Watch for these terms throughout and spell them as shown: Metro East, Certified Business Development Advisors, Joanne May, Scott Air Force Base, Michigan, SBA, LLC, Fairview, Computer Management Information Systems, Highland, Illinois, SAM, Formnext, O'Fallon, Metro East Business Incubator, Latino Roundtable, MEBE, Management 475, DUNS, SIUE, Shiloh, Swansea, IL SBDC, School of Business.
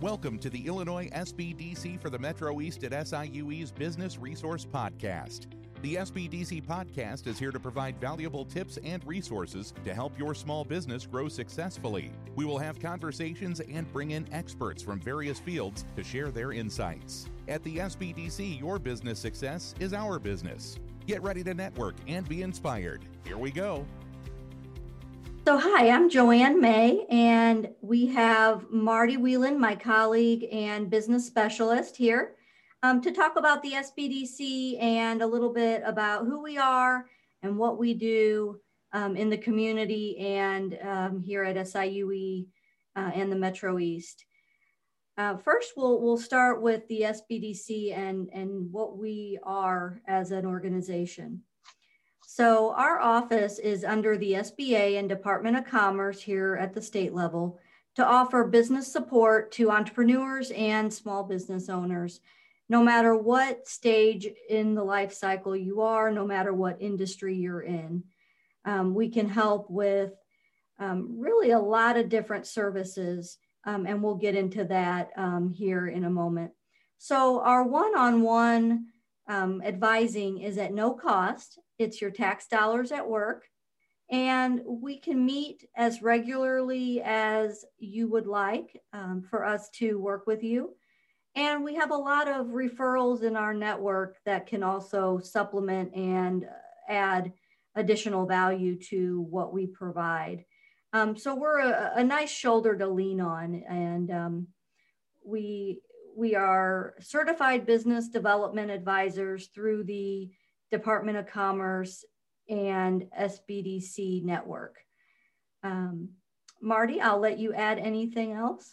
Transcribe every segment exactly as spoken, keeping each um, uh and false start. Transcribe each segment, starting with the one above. Welcome to the Illinois S B D C for the Metro East at S I U E's Business Resource Podcast. The S B D C podcast is here to provide valuable tips and resources to help your small business grow successfully. We will have conversations and bring in experts from various fields to share their insights. At the S B D C, your business success is our business. Get ready to network and be inspired. Here we go. So hi, I'm Joanne May, and we have Marty Whelan, my colleague and business specialist here, um, to talk about the S B D C and a little bit about who we are and what we do um, in the community and um, here at S I U E uh, and the Metro East. Uh, first, we'll, we'll start with the S B D C and, and what we are as an organization. So our office is under the S B A and Department of Commerce here at the state level to offer business support to entrepreneurs and small business owners, no matter what stage in the life cycle you are, no matter what industry you're in. Um, we can help with um, really a lot of different services, um, and we'll get into that um, here in a moment. So our one-on-one Um, advising is at no cost. It's your tax dollars at work, and we can meet as regularly as you would like um, for us to work with you. And we have a lot of referrals in our network that can also supplement and add additional value to what we provide. Um, so we're a, a nice shoulder to lean on, and um, we We are certified business development advisors through the Department of Commerce and S B D C network. Um, Marty, I'll let you add anything else.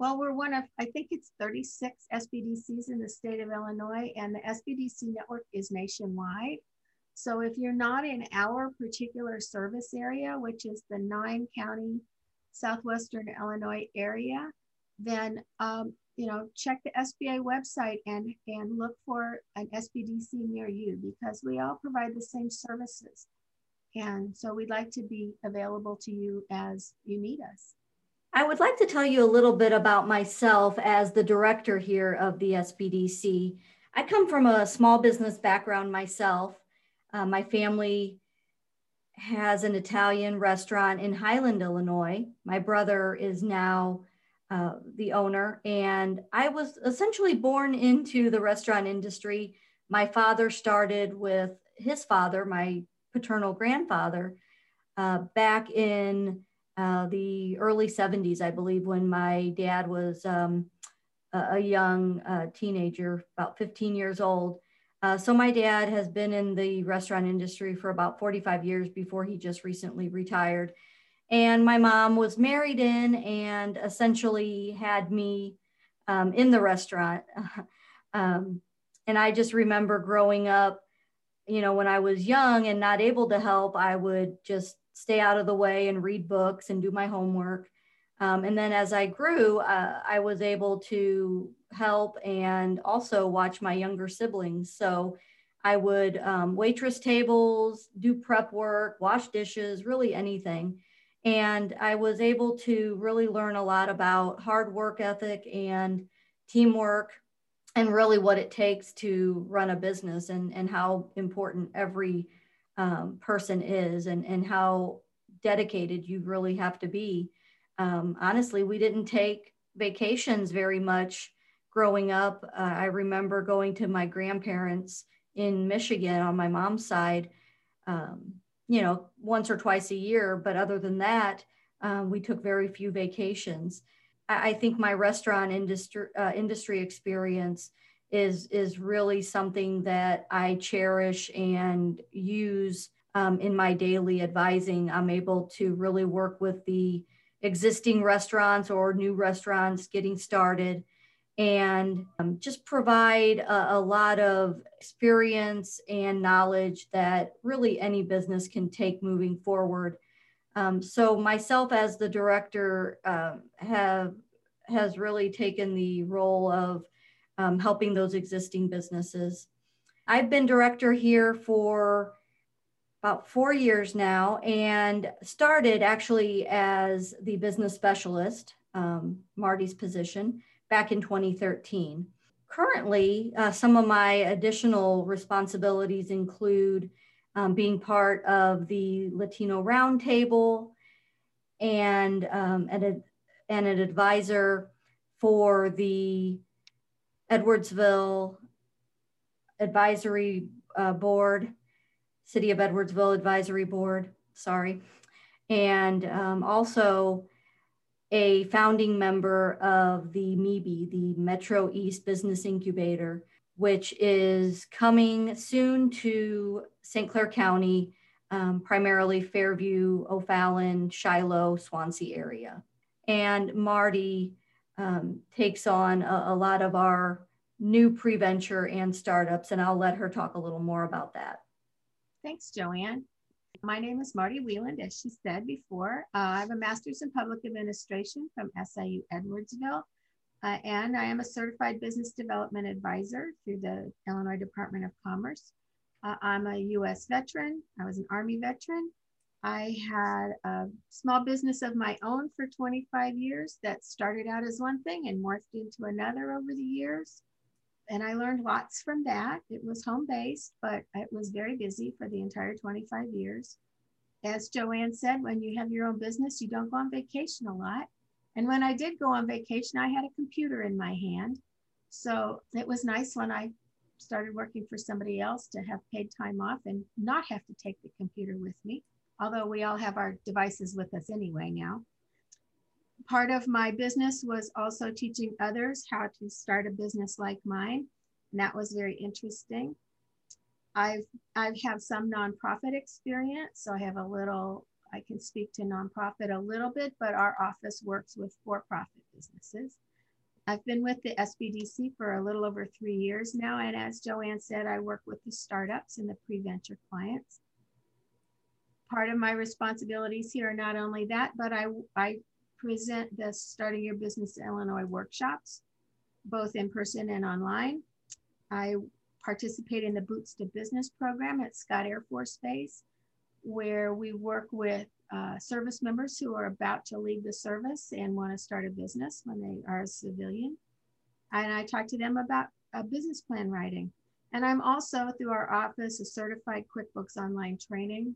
Well, we're one of, I think it's thirty-six S B D Cs in the state of Illinois, and the S B D C network is nationwide. So if you're not in our particular service area, which is the nine county, southwestern Illinois area, then um, you know, check the S B A website and, and look for an S B D C near you, because we all provide the same services. And so we'd like to be available to you as you need us. I would like to tell you a little bit about myself as the director here of the S B D C. I come from a small business background myself. Uh, my family has an Italian restaurant in Highland, Illinois. My brother is now Uh, the owner, and I was essentially born into the restaurant industry. My father started with his father, my paternal grandfather, uh, back in uh, the early seventies, I believe, when my dad was um, a, a young uh, teenager, about fifteen years old. Uh, so my dad has been in the restaurant industry for about forty-five years before he just recently retired. And my mom was married in and essentially had me um, in the restaurant. um, and I just remember growing up, you know, when I was young and not able to help, I would just stay out of the way and read books and do my homework. Um, and then as I grew, uh, I was able to help and also watch my younger siblings. So I would um, waitress tables, do prep work, wash dishes, really anything. And I was able to really learn a lot about hard work ethic and teamwork and really what it takes to run a business, and, and how important every um, person is, and, and how dedicated you really have to be. Um, honestly, we didn't take vacations very much growing up. Uh, I remember going to my grandparents in Michigan on my mom's side, um, you know, once or twice a year. But other than that, um, we took very few vacations. I, I think my restaurant industry uh, industry experience is, is really something that I cherish and use um, in my daily advising. I'm able to really work with the existing restaurants or new restaurants getting started, and um, just provide a, a lot of experience and knowledge that really any business can take moving forward. Um, so myself as the director uh, have has really taken the role of um, helping those existing businesses. I've been director here for about four years now, and started actually as the business specialist um, Marty's position back in twenty thirteen. Currently, uh, some of my additional responsibilities include um, being part of the Latino Roundtable and, um, and, a, and an advisor for the Edwardsville Advisory uh, Board, City of Edwardsville Advisory Board, sorry, and um, also a founding member of the M E B E, the Metro East Business Incubator, which is coming soon to Saint Clair County, um, primarily Fairview, O'Fallon, Shiloh, Swansea area. And Marty um, takes on a, a lot of our new pre-venture and startups, and I'll let her talk a little more about that. Thanks, Joanne. My name is Marty Wieland, as she said before. Uh, I have a master's in public administration from S I U Edwardsville, uh, and I am a certified business development advisor through the Illinois Department of Commerce. Uh, I'm a U S veteran. I was an Army veteran. I had a small business of my own for twenty-five years that started out as one thing and morphed into another over the years. And I learned lots from that. It was home-based, but it was very busy for the entire twenty-five years. As Joanne said, when you have your own business, you don't go on vacation a lot. And when I did go on vacation, I had a computer in my hand. So it was nice when I started working for somebody else to have paid time off and not have to take the computer with me, although we all have our devices with us anyway now. Part of my business was also teaching others how to start a business like mine, and that was very interesting. I've, I've had some nonprofit experience, so I have a little, I can speak to nonprofit a little bit, but our office works with for-profit businesses. I've been with the S B D C for a little over three years now, and as Joanne said, I work with the startups and the pre-venture clients. Part of my responsibilities here are not only that, but I, I present the Starting Your Business Illinois workshops, both in person and online. I participate in the Boots to Business program at Scott Air Force Base, where we work with uh, service members who are about to leave the service and want to start a business when they are a civilian. And I talk to them about uh, business plan writing. And I'm also, through our office, a certified QuickBooks Online training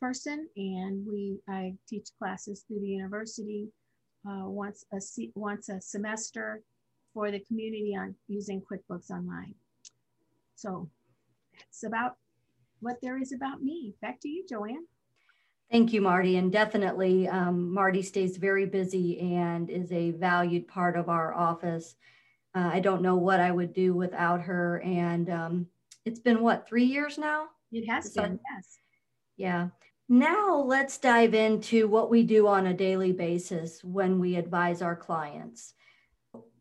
person, and we I teach classes through the university uh, once a once a semester for the community on using QuickBooks Online. So that's about what there is about me. Back to you, Joanne. Thank you, Marty, and definitely um, Marty stays very busy and is a valued part of our office. Uh, I don't know what I would do without her, and um, it's been what, three years now? It has so, been, yes. Yeah. Now let's dive into what we do on a daily basis when we advise our clients.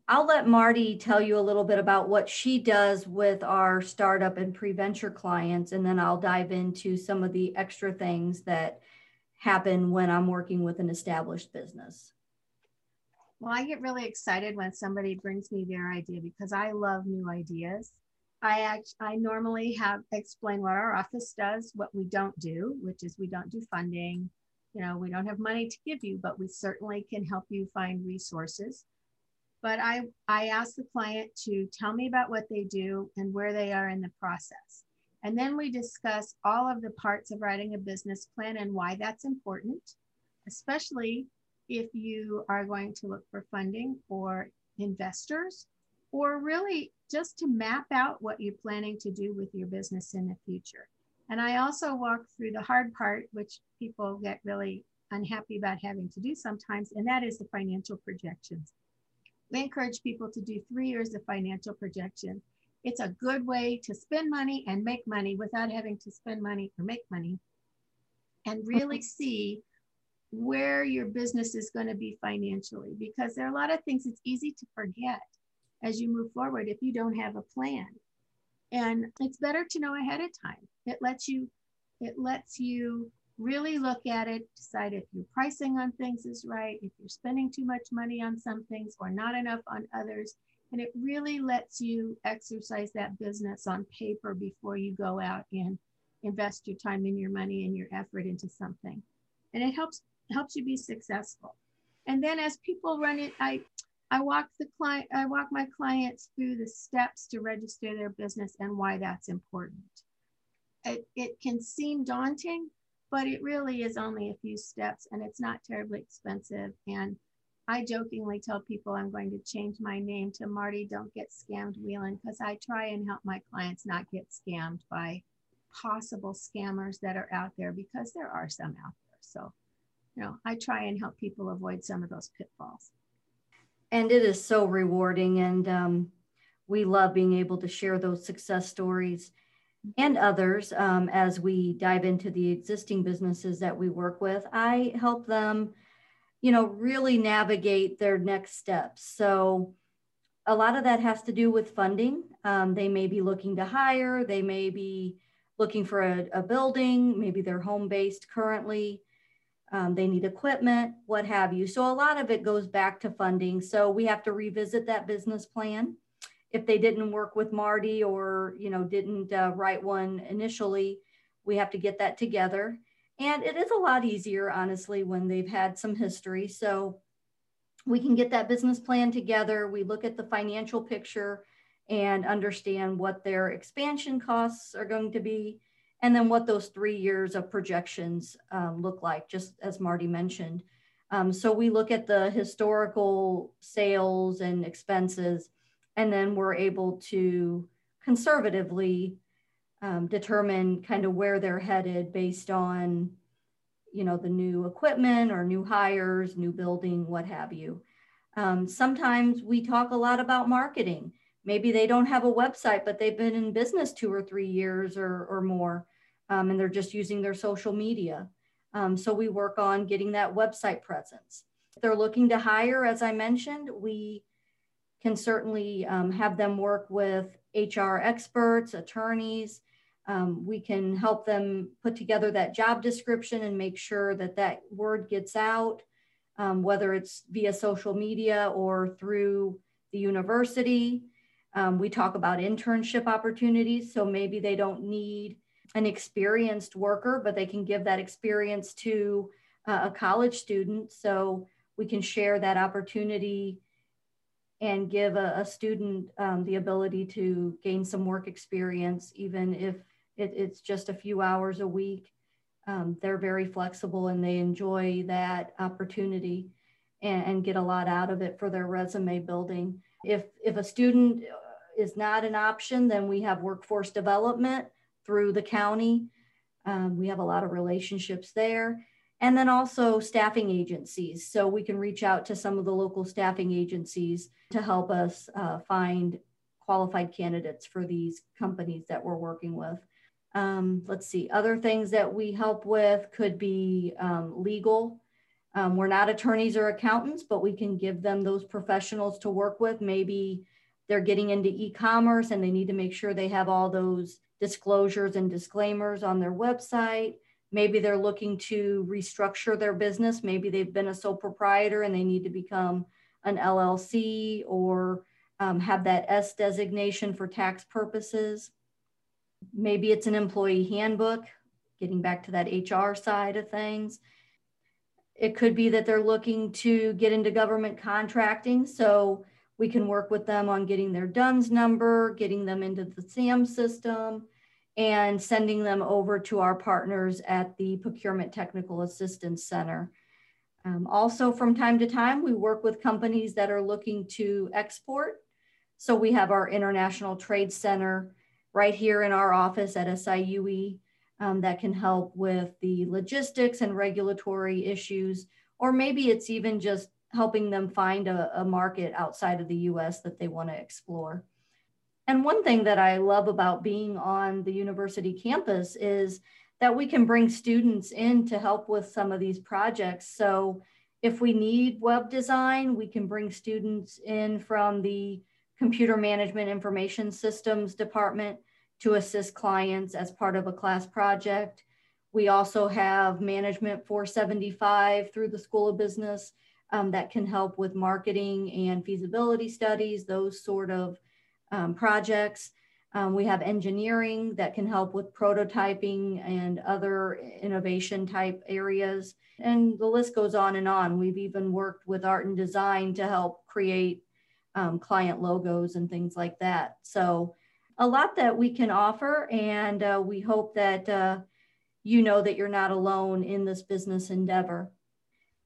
I'll let Marty tell you a little bit about what she does with our startup and pre-venture clients, and then I'll dive into some of the extra things that happen when I'm working with an established business. Well, I get really excited when somebody brings me their idea because I love new ideas. I, act, I normally have explained what our office does, what we don't do, which is we don't do funding. You know, we don't have money to give you, but we certainly can help you find resources. But I, I ask the client to tell me about what they do and where they are in the process. And then we discuss all of the parts of writing a business plan and why that's important, especially if you are going to look for funding or investors, or really just to map out what you're planning to do with your business in the future. And I also walk through the hard part, which people get really unhappy about having to do sometimes, and that is the financial projections. We encourage people to do three years of financial projection. It's a good way to spend money and make money without having to spend money or make money, and really see where your business is going to be financially, because there are a lot of things it's easy to forget as you move forward if you don't have a plan. And it's better to know ahead of time. It lets you, it lets you really look at it, decide if your pricing on things is right, if you're spending too much money on some things or not enough on others. And it really lets you exercise that business on paper before you go out and invest your time and your money and your effort into something. And it helps, helps you be successful. And then as people run it, I, I walk the client, I walk my clients through the steps to register their business and why that's important. It, it can seem daunting, but it really is only a few steps and it's not terribly expensive. And I jokingly tell people I'm going to change my name to Marty Don't Get Scammed Whelan, because I try and help my clients not get scammed by possible scammers that are out there, because there are some out there. So, you know, I try and help people avoid some of those pitfalls. And it is so rewarding. And um, we love being able to share those success stories and others um, as we dive into the existing businesses that we work with. I help them, you know, really navigate their next steps. So a lot of that has to do with funding. Um, they may be looking to hire, they may be looking for a, a building, maybe they're home-based currently, um, they need equipment, what have you. So a lot of it goes back to funding. So we have to revisit that business plan. If they didn't work with Marty or, you know, didn't uh, write one initially, we have to get that together. And it is a lot easier, honestly, when they've had some history. So we can get that business plan together. We look at the financial picture and understand what their expansion costs are going to be, and then what those three years of projections um, look like, just as Marty mentioned. Um, so we look at the historical sales and expenses, and then we're able to conservatively Um, determine kind of where they're headed based on, you know, the new equipment or new hires, new building, what have you. Um, sometimes we talk a lot about marketing. Maybe they don't have a website, but they've been in business two or three years or, or more, um, and they're just using their social media. Um, so we work on getting that website presence. If they're looking to hire, as I mentioned, we can certainly um, have them work with H R experts, attorneys. Um, we can help them put together that job description and make sure that that word gets out, um, whether it's via social media or through the university. Um, we talk about internship opportunities. So maybe they don't need an experienced worker, but they can give that experience to uh, a college student. So we can share that opportunity and give a, a student um, the ability to gain some work experience, even if it, it's just a few hours a week. Um, they're very flexible and they enjoy that opportunity and, and get a lot out of it for their resume building. If, if a student is not an option, then we have workforce development through the county. Um, we have a lot of relationships there. And then also staffing agencies. So we can reach out to some of the local staffing agencies to help us uh, find qualified candidates for these companies that we're working with. Um, let's see, other things that we help with could be um, legal. Um, we're not attorneys or accountants, but we can give them those professionals to work with. Maybe they're getting into e-commerce and they need to make sure they have all those disclosures and disclaimers on their website. Maybe they're looking to restructure their business. Maybe they've been a sole proprietor and they need to become an L L C or um, have that S designation for tax purposes. Maybe it's an employee handbook, getting back to that H R side of things. It could be that they're looking to get into government contracting. So we can work with them on getting their D U N S number, getting them into the SAM system, and sending them over to our partners at the Procurement Technical Assistance Center. Um, also, from time to time, we work with companies that are looking to export. So we have our International Trade Center right here in our office at S I U E um, that can help with the logistics and regulatory issues, or maybe it's even just helping them find a, a market outside of the U S that they want to explore. And one thing that I love about being on the university campus is that we can bring students in to help with some of these projects. So if we need web design, we can bring students in from the Computer Management Information Systems department to assist clients as part of a class project. We also have Management four seventy-five through the School of Business um, that can help with marketing and feasibility studies, those sort of Um, projects. Um, we have engineering that can help with prototyping and other innovation type areas. And the list goes on and on. We've even worked with art and design to help create um, client logos and things like that. So a lot that we can offer, and uh, we hope that uh, you know that you're not alone in this business endeavor.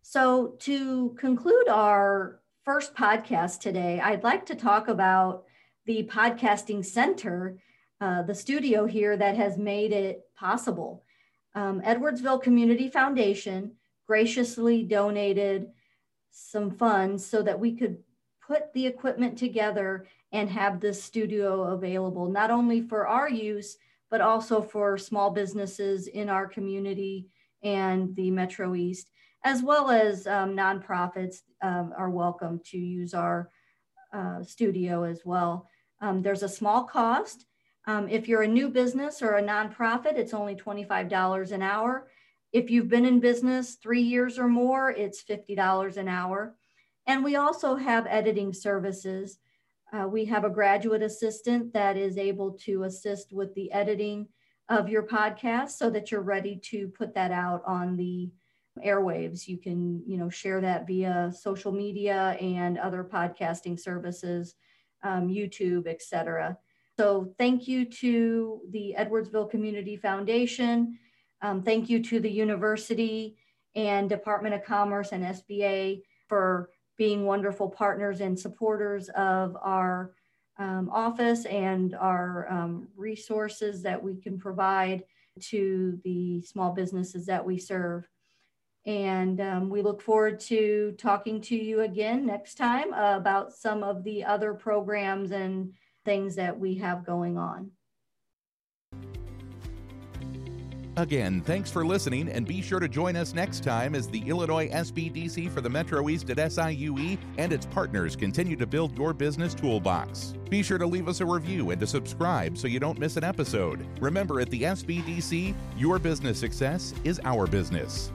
So to conclude our first podcast today, I'd like to talk about the podcasting center, uh, the studio here that has made it possible. Um, Edwardsville Community Foundation graciously donated some funds so that we could put the equipment together and have this studio available, not only for our use, but also for small businesses in our community and the Metro East, as well as um, nonprofits um, are welcome to use our uh, studio as well. Um, there's a small cost. Um, if you're a new business or a nonprofit, it's only twenty-five dollars an hour. If you've been in business three years or more, it's fifty dollars an hour. And we also have editing services. Uh, we have a graduate assistant that is able to assist with the editing of your podcast so that you're ready to put that out on the airwaves. You can, you know, share that via social media and other podcasting services, um, YouTube, et cetera. So thank you to the Edwardsville Community Foundation. Um, thank you to the university and Department of Commerce and S B A for being wonderful partners and supporters of our um, office and our um, resources that we can provide to the small businesses that we serve. And um, we look forward to talking to you again next time about some of the other programs and things that we have going on. Again, thanks for listening, and be sure to join us next time as the Illinois S B D C for the Metro East at S I U E and its partners continue to build your business toolbox. Be sure to leave us a review and to subscribe so you don't miss an episode. Remember, at the S B D C, your business success is our business.